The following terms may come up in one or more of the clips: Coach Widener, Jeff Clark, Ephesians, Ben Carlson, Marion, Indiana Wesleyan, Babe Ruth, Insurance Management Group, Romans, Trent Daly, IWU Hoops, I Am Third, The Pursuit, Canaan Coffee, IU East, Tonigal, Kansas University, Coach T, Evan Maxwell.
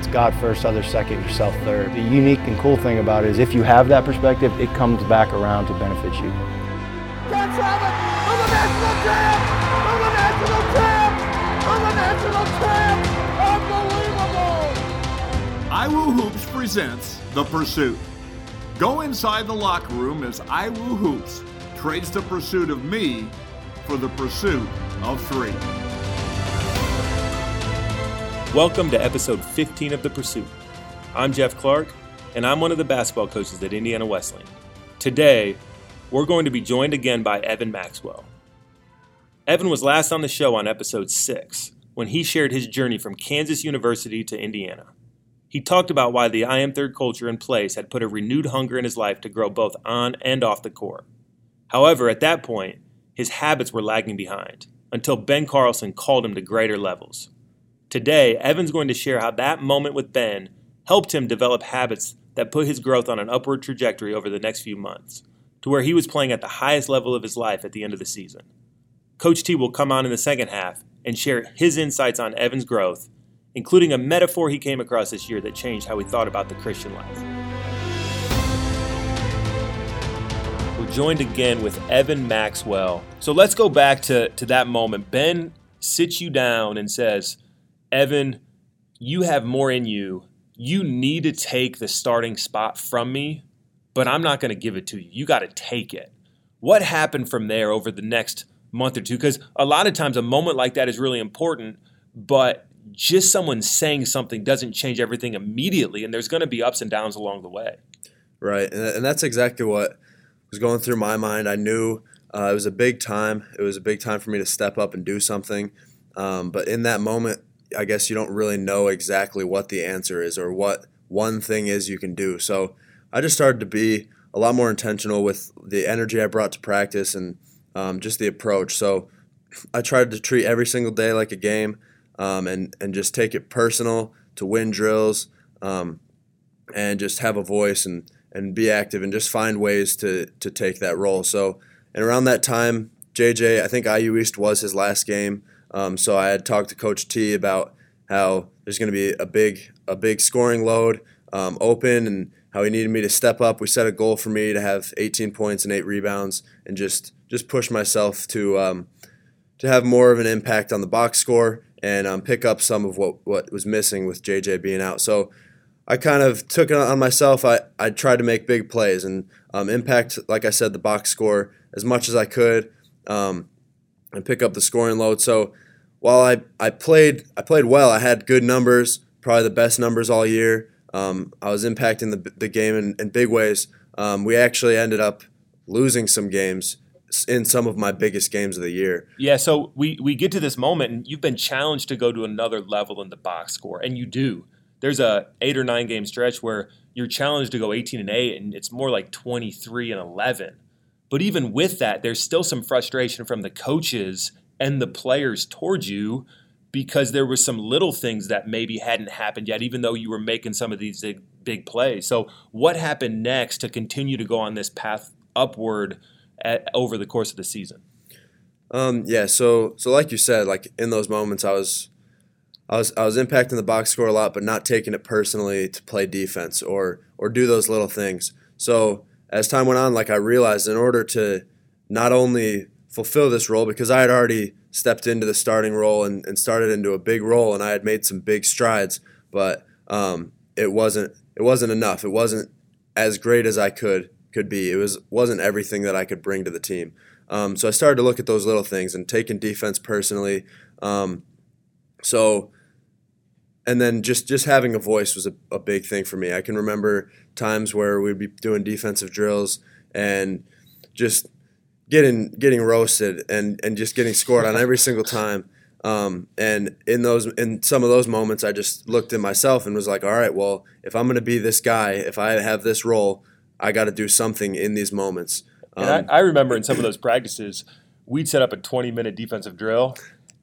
It's God first, others second, yourself third. The unique and cool thing about it is if you have that perspective, it comes back around to benefit you. That's on the national champ! On the national champ! On the national champ! Unbelievable! IWU Hoops presents The Pursuit. Go inside the locker room as IWU Hoops trades the pursuit of me for the pursuit of three. Welcome to episode 15 of The Pursuit. I'm Jeff Clark, and I'm one of the basketball coaches at Indiana Wesleyan. Today, we're going to be joined again by Evan Maxwell. Evan was last on the show on episode 6, when he shared his journey from Kansas University to Indiana. He talked about why the I Am Third culture in place had put a renewed hunger in his life to grow both on and off the court. However, at that point, his habits were lagging behind, until Ben Carlson called him to greater levels. Today, Evan's going to share how that moment with Ben helped him develop habits that put his growth on an upward trajectory over the next few months, to where he was playing at the highest level of his life at the end of the season. Coach T will come on in the second half and share his insights on Evan's growth, including a metaphor he came across this year that changed how he thought about the Christian life. We're joined again with Evan Maxwell. So let's go back to that moment. Ben sits you down and says, Evan, you have more in you. You need to take the starting spot from me, but I'm not going to give it to you. You got to take it. What happened from there over the next month or two? Because a lot of times a moment like that is really important, but just someone saying something doesn't change everything immediately, and there's going to be ups and downs along the way. Right, and that's exactly what was going through my mind. I knew it was a big time. It was a big time for me to step up and do something, but in that moment, I guess you don't really know exactly what the answer is or what one thing is you can do. So I just started to be a lot more intentional with the energy I brought to practice and just the approach. So I tried to treat every single day like a game and just take it personal, to win drills and just have a voice and be active and just find ways to take that role. So and around that time, JJ, I think IU East was his last game. So I had talked to Coach T about how there's going to be a big scoring load open and how he needed me to step up. We set a goal for me to have 18 points and 8 rebounds and just push myself to have more of an impact on the box score and pick up some of what was missing with JJ being out. So I kind of took it on myself. I tried to make big plays and impact, like I said, the box score as much as I could. And pick up the scoring load. So while I played well, I had good numbers, probably the best numbers all year. I was impacting the game in big ways. We actually ended up losing some games in some of my biggest games of the year. Yeah, so we get to this moment, and you've been challenged to go to another level in the box score, and you do. There's a 8 or 9 game stretch where you're challenged to go 18-8, and it's more like 23-11. But even with that, there's still some frustration from the coaches and the players towards you because there were some little things that maybe hadn't happened yet, even though you were making some of these big plays. So what happened next to continue to go on this path upward over the course of the season? So like you said, like in those moments, I was impacting the box score a lot, but not taking it personally to play defense or do those little things. So as time went on, like I realized in order to not only fulfill this role, because I had already stepped into the starting role and started into a big role and I had made some big strides, but it wasn't enough. It wasn't as great as I could be. It wasn't everything that I could bring to the team. So I started to look at those little things and taking defense personally. And then just having a voice was a big thing for me. I can remember times where we'd be doing defensive drills and just getting roasted and just getting scored on every single time. And in some of those moments, I just looked at myself and was like, all right, well, if I'm going to be this guy, if I have this role, I got to do something in these moments. And I remember in some of those practices, we'd set up a 20-minute defensive drill,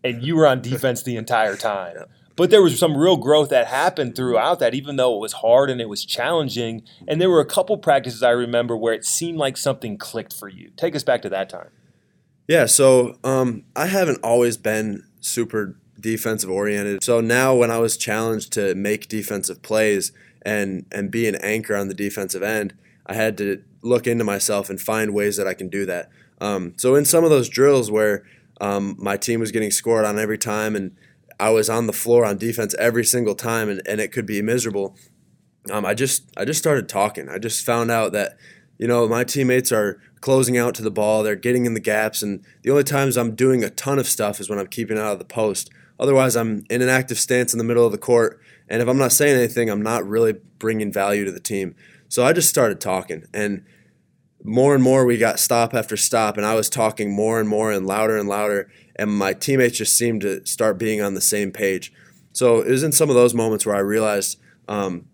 and you were on defense the entire time. Yeah. But there was some real growth that happened throughout that, even though it was hard and it was challenging. And there were a couple practices I remember where it seemed like something clicked for you. Take us back to that time. Yeah, so I haven't always been super defensive oriented. So now when I was challenged to make defensive plays and be an anchor on the defensive end, I had to look into myself and find ways that I can do that. So in some of those drills where my team was getting scored on every time and I was on the floor on defense every single time and it could be miserable, I just started talking. I just found out that, you know, my teammates are closing out to the ball. They're getting in the gaps. And the only times I'm doing a ton of stuff is when I'm keeping out of the post. Otherwise, I'm in an active stance in the middle of the court. And if I'm not saying anything, I'm not really bringing value to the team. So I just started talking. And more we got stop after stop. And I was talking more and more and louder and louder. And my teammates just seemed to start being on the same page. So it was in some of those moments where I realized while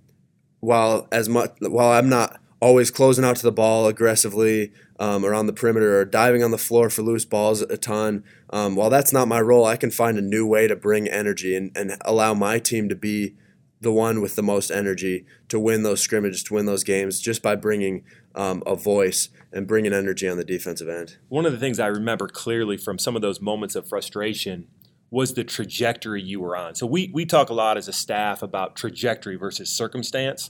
I'm not always closing out to the ball aggressively around the perimeter or diving on the floor for loose balls a ton. While that's not my role, I can find a new way to bring energy and allow my team to be the one with the most energy to win those scrimmages, to win those games, just by bringing a voice and bringing energy on the defensive end. One of the things I remember clearly from some of those moments of frustration was the trajectory you were on. So we talk a lot as a staff about trajectory versus circumstance.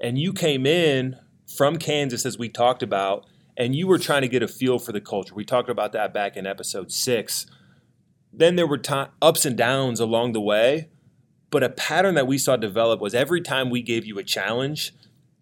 And you came in from Kansas, as we talked about, and you were trying to get a feel for the culture. We talked about that back in episode 6. Then there were ups and downs along the way, but a pattern that we saw develop was every time we gave you a challenge,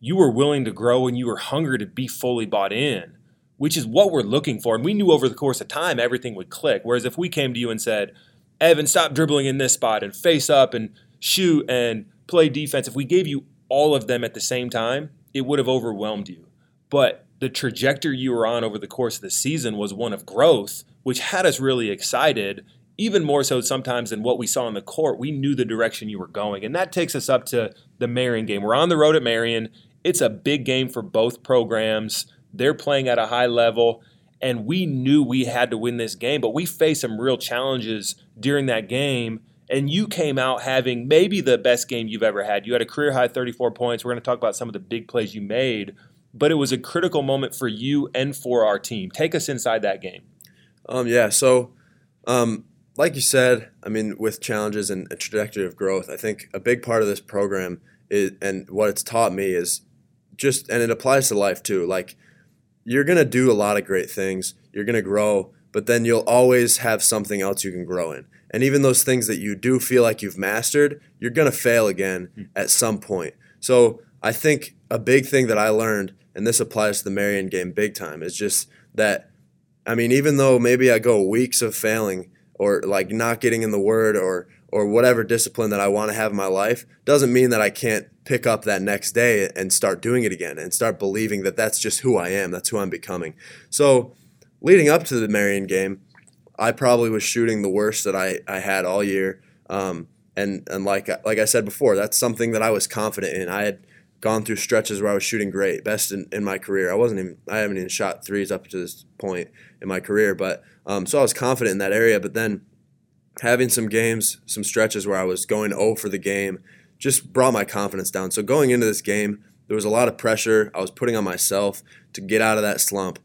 you were willing to grow and you were hungry to be fully bought in, which is what we're looking for. And we knew over the course of time everything would click. Whereas if we came to you and said, Evan, stop dribbling in this spot and face up and shoot and play defense, if we gave you all of them at the same time, it would have overwhelmed you. But the trajectory you were on over the course of the season was one of growth, which had us really excited, even more so sometimes than what we saw on the court. We knew the direction you were going. And that takes us up to the Marion game. We're on the road at Marion. It's a big game for both programs. They're playing at a high level. And we knew we had to win this game, but we faced some real challenges during that game. And you came out having maybe the best game you've ever had. You had a career-high 34 points. We're going to talk about some of the big plays you made. But it was a critical moment for you and for our team. Take us inside that game. Like you said, I mean, with challenges and a trajectory of growth, I think a big part of this program is, and what it's taught me is just – and it applies to life too. Like, you're going to do a lot of great things. You're going to grow, but then you'll always have something else you can grow in. And even those things that you do feel like you've mastered, you're going to fail again at some point. So I think a big thing that I learned, and this applies to the Marion game big time, is just that, I mean, even though maybe I go weeks of failing or like not getting in the word or whatever discipline that I want to have in my life, doesn't mean that I can't pick up that next day and start doing it again and start believing that that's just who I am, that's who I'm becoming. So leading up to the Marion game, I probably was shooting the worst that I had all year. And like I said before, that's something that I was confident in. I had gone through stretches where I was shooting great, best in my career. I haven't even shot threes up to this point in my career. But so I was confident in that area. But then having some games, some stretches where I was going 0 for the game just brought my confidence down. So going into this game, there was a lot of pressure I was putting on myself to get out of that slump.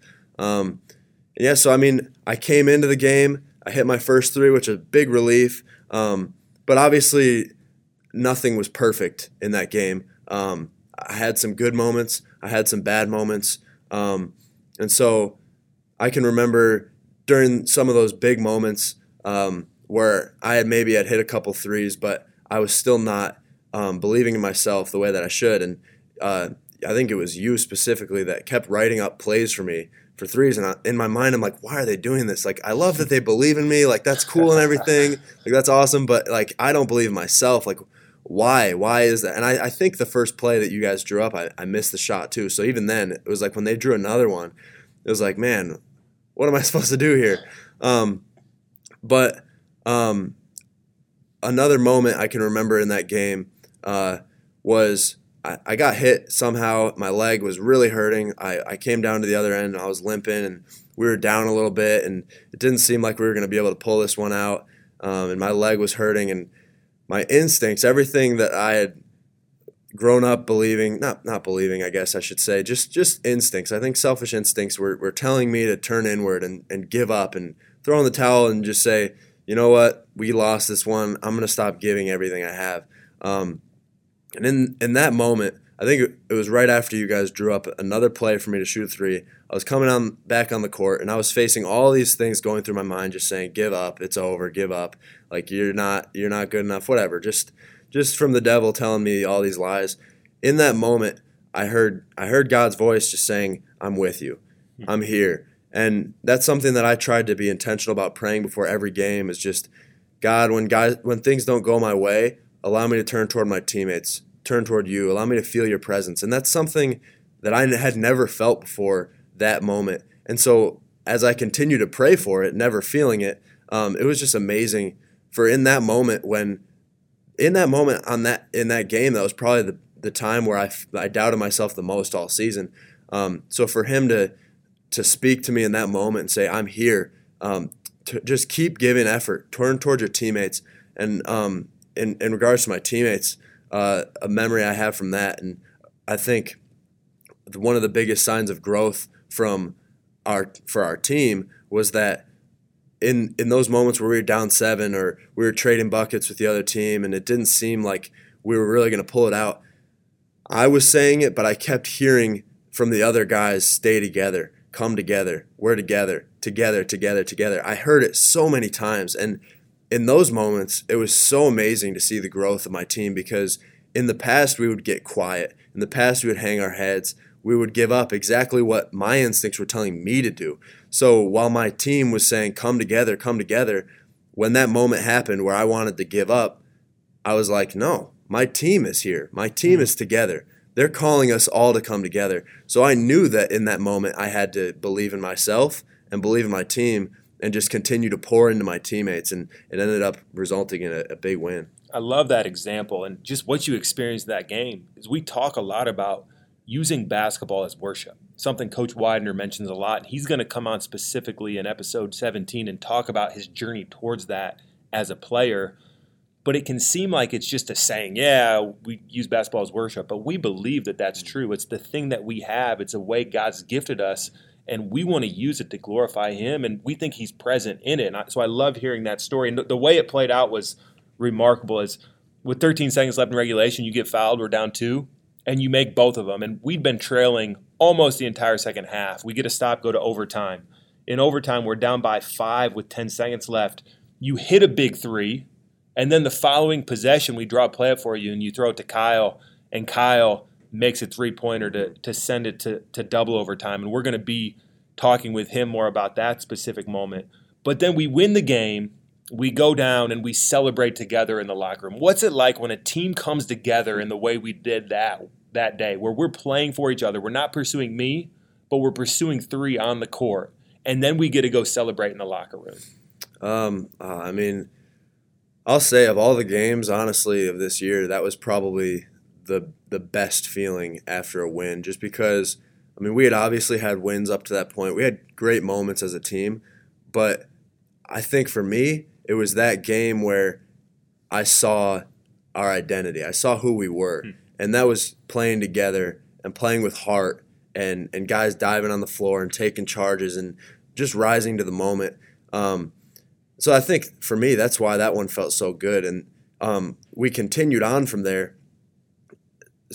I came into the game, I hit my first three, which is a big relief, but obviously nothing was perfect in that game. I had some good moments, I had some bad moments, and so I can remember during some of those big moments where I had maybe hit a couple threes, but I was still not believing in myself the way that I should, and I think it was you specifically that kept writing up plays for me for threes. And in my mind, I'm like, why are they doing this? Like, I love that they believe in me. Like, that's cool and everything. Like, that's awesome. But, like, I don't believe in myself. Like, why? Why is that? And I think the first play that you guys drew up, I missed the shot too. So even then, it was like when they drew another one, it was like, man, what am I supposed to do here? Another moment I can remember in that game was – I got hit somehow. My leg was really hurting. I came down to the other end and I was limping and we were down a little bit and it didn't seem like we were going to be able to pull this one out. And my leg was hurting and my instincts, everything that I had grown up believing, not believing, I guess I should say, just instincts. I think selfish instincts were telling me to turn inward and give up and throw in the towel and just say, you know what, we lost this one. I'm going to stop giving everything I have. And in that moment, I think it was right after you guys drew up another play for me to shoot a three. I was coming on back on the court, and I was facing all these things going through my mind, just saying, "Give up, it's over, give up. Like you're not good enough, whatever." Just from the devil telling me all these lies. In that moment, I heard God's voice just saying, "I'm with you, I'm here." And that's something that I tried to be intentional about praying before every game. Is just, God, when things don't go my way, allow me to turn toward my teammates. Turn toward you, allow me to feel your presence. And that's something that I had never felt before that moment. And so as I continue to pray for it, never feeling it, it was just amazing. For in that moment in that game, that was probably the time where I doubted myself the most all season. So for him to speak to me in that moment and say, I'm here, just keep giving effort, turn toward your teammates. And in regards to my teammates, a memory I have from that, and I think one of the biggest signs of growth for our team was that in those moments where we were down 7 or we were trading buckets with the other team and it didn't seem like we were really going to pull it out, I was saying it, but I kept hearing from the other guys, stay together, come together, we're together, together, together, together. I heard it so many times, and in those moments, it was so amazing to see the growth of my team, because in the past, we would get quiet. In the past, we would hang our heads. We would give up exactly what my instincts were telling me to do. So while my team was saying, come together, when that moment happened where I wanted to give up, I was like, no, my team is here. My team is together. They're calling us all to come together. So I knew that in that moment, I had to believe in myself and believe in my team, and just continue to pour into my teammates, and it ended up resulting in a big win. I love that example, and just what you experienced in that game is we talk a lot about using basketball as worship, something Coach Widener mentions a lot. He's going to come on specifically in episode 17 and talk about his journey towards that as a player, but it can seem like it's just a saying, yeah, we use basketball as worship, but we believe that that's true. It's the thing that we have. It's a way God's gifted us, and we want to use it to glorify him, and we think he's present in it. And so I love hearing that story. And the way it played out was remarkable. Is with 13 seconds left in regulation, you get fouled, we're down 2, and you make both of them. And we'd been trailing almost the entire second half. We get a stop, go to overtime. In overtime, we're down by 5 with 10 seconds left. You hit a big 3, and then the following possession, we draw a play up for you, and you throw it to Kyle, and Kyle makes a three-pointer to send it to double overtime. And we're going to be talking with him more about that specific moment. But then we win the game, we go down, and we celebrate together in the locker room. What's it like when a team comes together in the way we did that day, where we're playing for each other? We're not pursuing me, but we're pursuing 3 on the court. And then we get to go celebrate in the locker room. I mean, I'll say of all the games, honestly, of this year, that was probably the best feeling after a win, just because, I mean, we had obviously had wins up to that point. We had great moments as a team, but I think for me, it was that game where I saw our identity. I saw who we were, and that was playing together and playing with heart, and guys diving on the floor and taking charges and just rising to the moment. So I think for me, that's why that one felt so good, and we continued on from there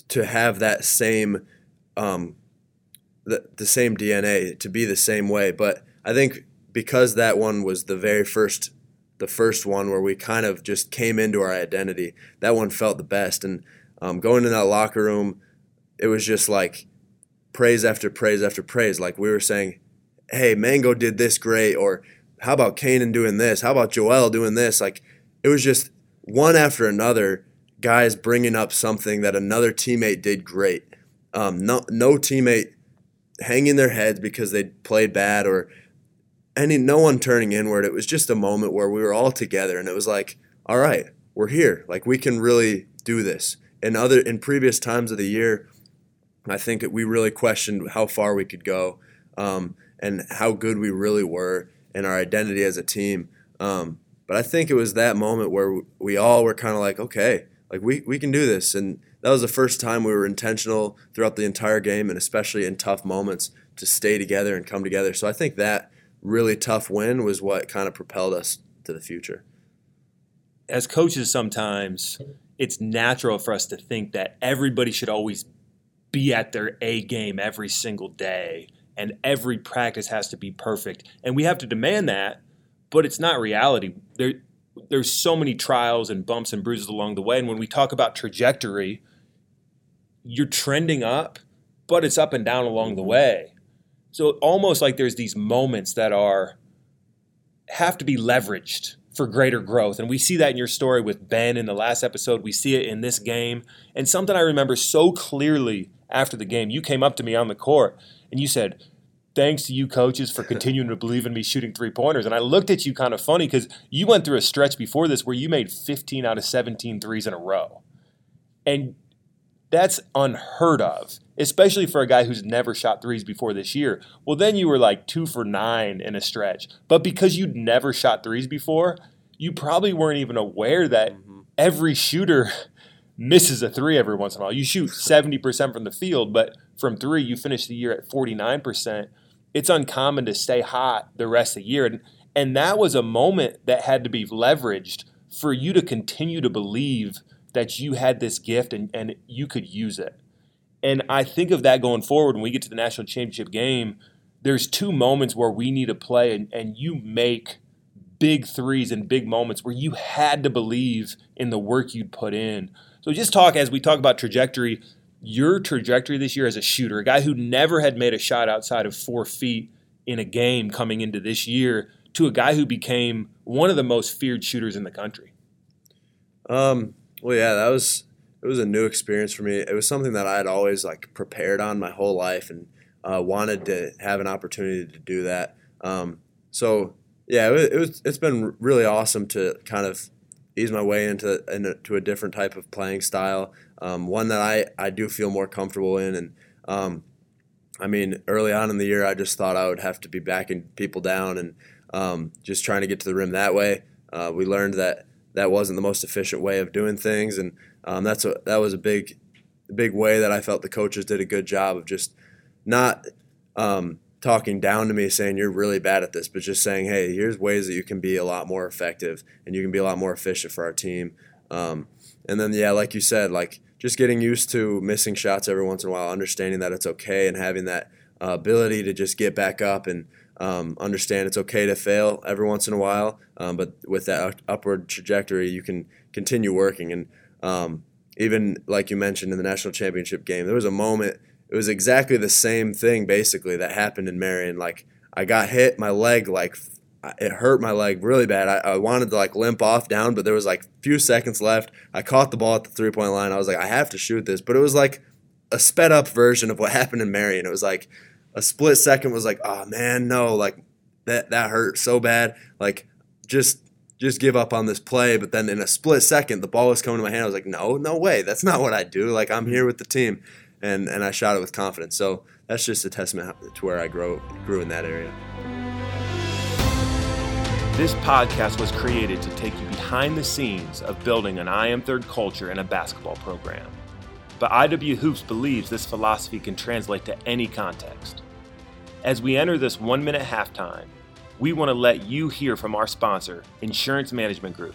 to have that same the same DNA, to be the same way. But I think because that one was the first one where we kind of just came into our identity, that one felt the best. And going in that locker room, it was just like praise after praise after praise. Like we were saying, hey, Mango did this great, or how about Canaan doing this? How about Joel doing this? Like it was just one after another, guys bringing up something that another teammate did great. No teammate hanging their heads because they played bad, or no one turning inward. It was just a moment where we were all together, and it was like, all right, we're here. Like we can really do this. In previous times of the year, I think we really questioned how far we could go, and how good we really were, and our identity as a team. But I think it was that moment where we all were kind of like, okay, like we can do this. And that was the first time we were intentional throughout the entire game, and especially in tough moments, to stay together and come together. So I think that really tough win was what kind of propelled us to the future. As coaches, sometimes it's natural for us to think that everybody should always be at their A game every single day and every practice has to be perfect. And we have to demand that, but it's not reality. There's so many trials and bumps and bruises along the way. And when we talk about trajectory, you're trending up, but it's up and down along the way. So almost like there's these moments that have to be leveraged for greater growth. And we see that in your story with Ben in the last episode. We see it in this game. And something I remember so clearly after the game, you came up to me on the court and you said, "Thanks to you coaches for continuing to believe in me shooting three-pointers." And I looked at you kind of funny because you went through a stretch before this where you made 15 out of 17 threes in a row. And that's unheard of, especially for a guy who's never shot threes before this year. Well, then you were like 2 for 9 in a stretch. But because you'd never shot threes before, you probably weren't even aware that every shooter misses a three every once in a while. You shoot 70% from the field, but from three, you finish the year at 49%. It's uncommon to stay hot the rest of the year. And that was a moment that had to be leveraged for you to continue to believe that you had this gift and you could use it. And I think of that going forward when we get to the national championship game, there's two moments where we need to play and you make big threes and big moments where you had to believe in the work you'd put in. So just as we talk about trajectory, your trajectory this year as a shooter, a guy who never had made a shot outside of 4 feet in a game coming into this year, to a guy who became one of the most feared shooters in the country. Well, yeah, it was a new experience for me. It was something that I had always prepared on my whole life and wanted to have an opportunity to do that. So yeah, it's been really awesome to kind of ease my way into a different type of playing style, one that I do feel more comfortable in. And early on in the year, I just thought I would have to be backing people down and just trying to get to the rim that way. We learned that wasn't the most efficient way of doing things, and that was a big way that I felt the coaches did a good job of just not talking down to me, saying you're really bad at this, but just saying, hey, here's ways that you can be a lot more effective and you can be a lot more efficient for our team. And then, yeah, like you said, just getting used to missing shots every once in a while, understanding that it's okay and having that ability to just get back up and understand it's okay to fail every once in a while, but with that upward trajectory, you can continue working. And even like you mentioned in the national championship game, there was a moment. It was exactly the same thing basically that happened in Marion. I got hit, my leg, it hurt my leg really bad. I wanted to limp off down, but there was a few seconds left. I caught the ball at the 3-point line. I was I have to shoot this. But it was a sped up version of what happened in Marion. It was a split second was oh man, no, that hurt so bad. Just give up on this play. But then in a split second, the ball was coming to my hand. I was no way. That's not what I do. I'm here with the team. And I shot it with confidence. So that's just a testament to where I grew in that area. This podcast was created to take you behind the scenes of building an I Am Third culture in a basketball program. But IW Hoops believes this philosophy can translate to any context. As we enter this 1-minute halftime, we want to let you hear from our sponsor, Insurance Management Group,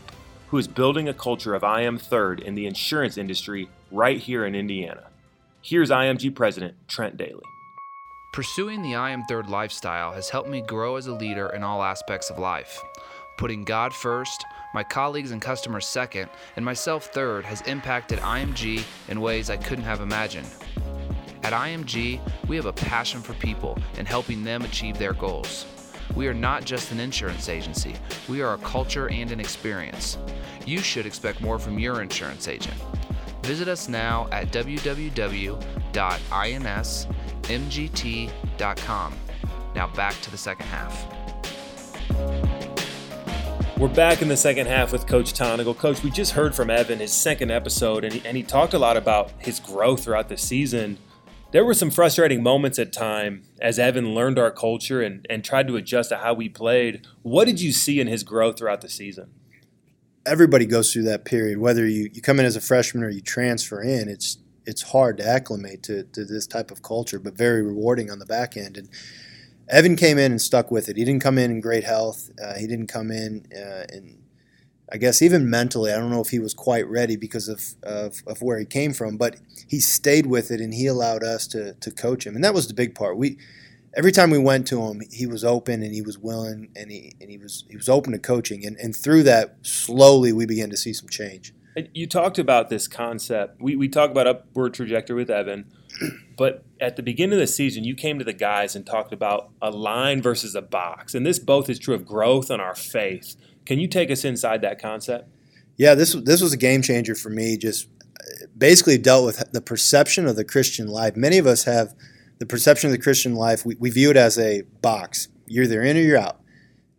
who is building a culture of I Am Third in the insurance industry right here in Indiana. Here's IMG President Trent Daly. Pursuing the I Am Third lifestyle has helped me grow as a leader in all aspects of life. Putting God first, my colleagues and customers second, and myself third has impacted IMG in ways I couldn't have imagined. At IMG, we have a passion for people and helping them achieve their goals. We are not just an insurance agency. We are a culture and an experience. You should expect more from your insurance agent. Visit us now at www.insmgt.com. Now back to the second half. We're back in the second half with Coach Tonigal. Coach, we just heard from Evan, his second episode, and he talked a lot about his growth throughout the season. There were some frustrating moments at time as Evan learned our culture and tried to adjust to how we played. What did you see in his growth throughout the season? Everybody goes through that period, whether you come in as a freshman or you transfer in. It's hard to acclimate to this type of culture, but very rewarding on the back end. And Evan came in and stuck with it. He didn't come in great health. He didn't come in and I guess even mentally, I don't know if he was quite ready because of where he came from, but he stayed with it and he allowed us to coach him. And that was the big part. Every time we went to him, he was open and he was willing and he was open to coaching. And through that, slowly we began to see some change. You talked about this concept. We talked about upward trajectory with Evan, but at the beginning of the season, you came to the guys and talked about a line versus a box. And this both is true of growth and our faith. Can you take us inside that concept? Yeah, this was a game changer for me. Just basically dealt with the perception of the Christian life. Many of us have the perception of the Christian life. We view it as a box. You're either in or you're out.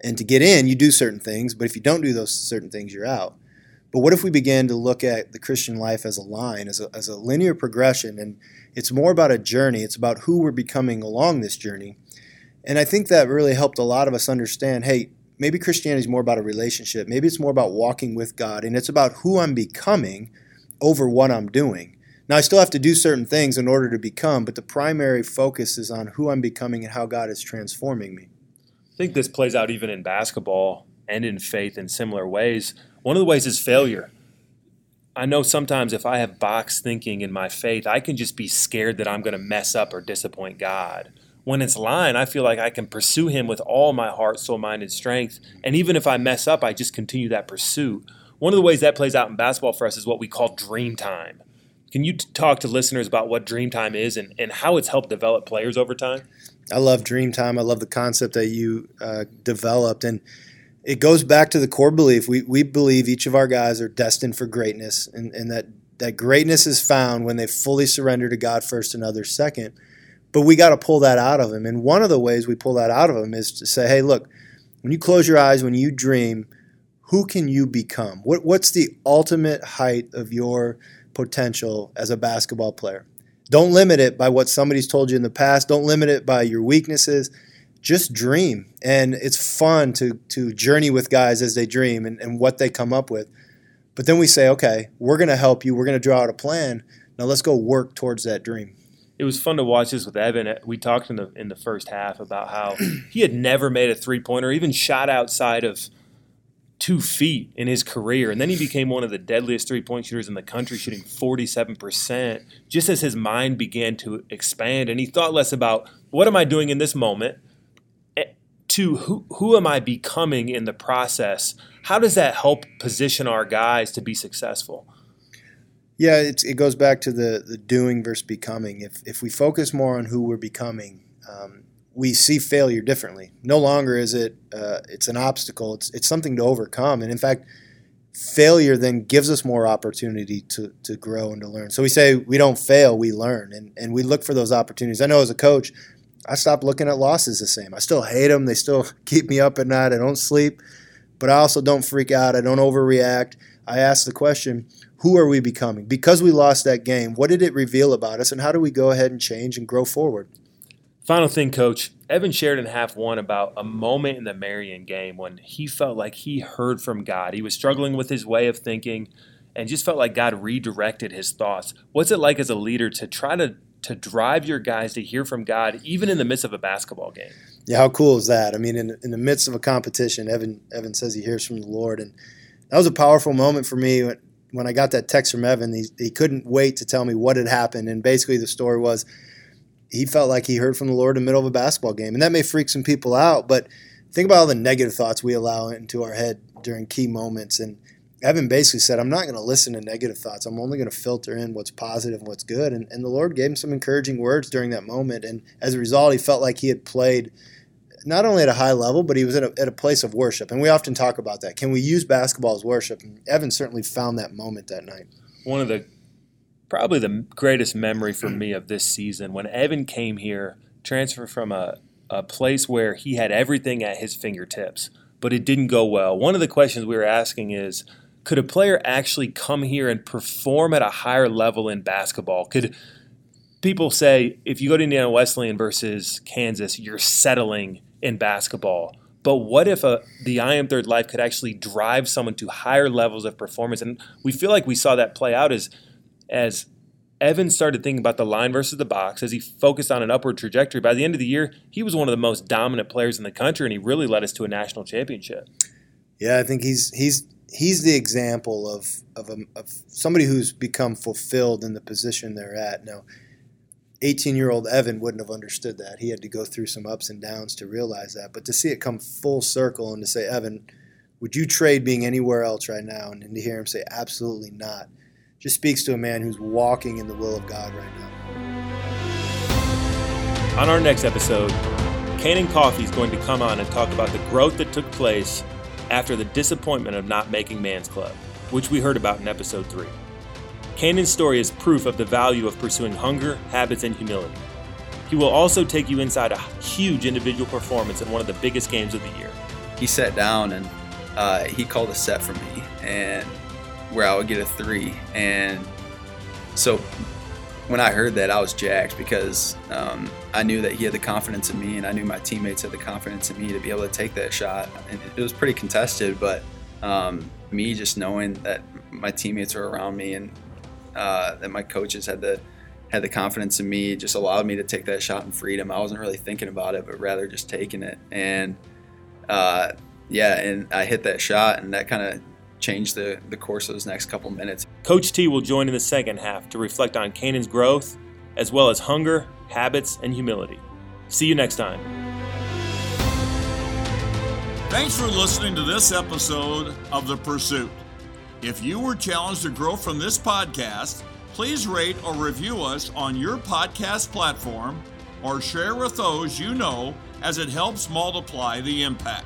And to get in, you do certain things, but if you don't do those certain things, you're out. But what if we began to look at the Christian life as a line, as a linear progression, and it's more about a journey. It's about who we're becoming along this journey. And I think that really helped a lot of us understand, hey, maybe Christianity is more about a relationship. Maybe it's more about walking with God, and it's about who I'm becoming over what I'm doing. Now, I still have to do certain things in order to become, but the primary focus is on who I'm becoming and how God is transforming me. I think this plays out even in basketball and in faith in similar ways. One of the ways is failure. I know sometimes if I have box thinking in my faith, I can just be scared that I'm going to mess up or disappoint God. When it's line, I feel like I can pursue him with all my heart, soul, mind, and strength. And even if I mess up, I just continue that pursuit. One of the ways that plays out in basketball for us is what we call dream time. Can you talk to listeners about what dream time is and how it's helped develop players over time? I love dream time. I love the concept that you developed. And it goes back to the core belief. We believe each of our guys are destined for greatness, and that greatness is found when they fully surrender to God first and others second. But we got to pull that out of them. And one of the ways we pull that out of them is to say, hey, look, when you close your eyes, when you dream, who can you become? What's the ultimate height of your potential as a basketball player? Don't limit it by what somebody's told you in the past. Don't limit it by your weaknesses. Just dream. And it's fun to journey with guys as they dream and what they come up with. But then we say, okay, we're going to help you. We're going to draw out a plan. Now let's go work towards that dream. It was fun to watch this with Evan. We talked in the first half about how he had never made a three-pointer, even shot outside of 2 feet in his career. And then he became one of the deadliest three-point shooters in the country, shooting 47%, just as his mind began to expand. And he thought less about, what am I doing in this moment, to who am I becoming in the process? How does that help position our guys to be successful? Yeah, it goes back to the doing versus becoming. If we focus more on who we're becoming, we see failure differently. No longer is it it's an obstacle. It's something to overcome. And in fact, failure then gives us more opportunity to grow and to learn. So we say we don't fail, we learn. And we look for those opportunities. I know as a coach, I stopped looking at losses the same. I still hate them. They still keep me up at night. I don't sleep. But I also don't freak out. I don't overreact. I ask the question, who are we becoming? Because we lost that game, what did it reveal about us, and how do we go ahead and change and grow forward? Final thing, Coach. Evan shared in half one about a moment in the Marion game when he felt like he heard from God. He was struggling with his way of thinking and just felt like God redirected his thoughts. What's it like as a leader to try to drive your guys to hear from God even in the midst of a basketball game? Yeah, how cool is that? I mean, in the midst of a competition, Evan says he hears from the Lord. And that was a powerful moment for me when I got that text from Evan. He couldn't wait to tell me what had happened. And basically the story was he felt like he heard from the Lord in the middle of a basketball game. And that may freak some people out, but think about all the negative thoughts we allow into our head during key moments. And Evan basically said, I'm not going to listen to negative thoughts. I'm only going to filter in what's positive and what's good. And the Lord gave him some encouraging words during that moment. And as a result, he felt like he had played not only at a high level, but he was at a place of worship. And we often talk about that. Can we use basketball as worship? And Evan certainly found that moment that night. One of probably the greatest memory for me of this season, when Evan came here, transferred from a place where he had everything at his fingertips, but it didn't go well. One of the questions we were asking is, could a player actually come here and perform at a higher level in basketball? Could people say, if you go to Indiana Wesleyan versus Kansas, you're settling in basketball? But what if the I Am Third Life could actually drive someone to higher levels of performance? And we feel like we saw that play out as Evan started thinking about the line versus the box as he focused on an upward trajectory. By the end of the year, he was one of the most dominant players in the country, and he really led us to a national championship. Yeah, I think he's the example of somebody who's become fulfilled in the position they're at. Now, 18-year-old Evan wouldn't have understood that. He had to go through some ups and downs to realize that. But to see it come full circle and to say, Evan, would you trade being anywhere else right now? And to hear him say, absolutely not, just speaks to a man who's walking in the will of God right now. On our next episode, Canaan Coffee is going to come on and talk about the growth that took place after the disappointment of not making Man's Club, which we heard about in episode 3. Canaan's story is proof of the value of pursuing hunger, habits, and humility. He will also take you inside a huge individual performance in one of the biggest games of the year. He sat down and he called a set for me, and where I would get a 3. And so when I heard that, I was jacked because I knew that he had the confidence in me, and I knew my teammates had the confidence in me to be able to take that shot. And it was pretty contested, but me just knowing that my teammates were around me and that my coaches had the confidence in me just allowed me to take that shot in freedom. I wasn't really thinking about it, but rather just taking it. And and I hit that shot, and that kind of changed the course of those next couple minutes. Coach T will join in the second half to reflect on Canaan's growth, as well as hunger, habits, and humility. See you next time. Thanks for listening to this episode of The Pursuit. If you were challenged to grow from this podcast, please rate or review us on your podcast platform or share with those you know, as it helps multiply the impact.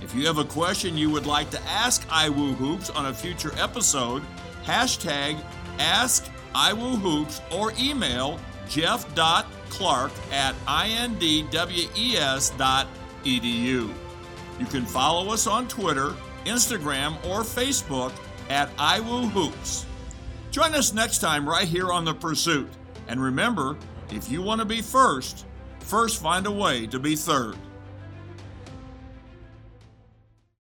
If you have a question you would like to ask IWU Hoops on a future episode, #AskIWUHoops or email jeff.clark@indwes.edu. You can follow us on Twitter, Instagram, or Facebook @IWU Hoops. Join us next time right here on The Pursuit. And remember, if you want to be first, find a way to be third.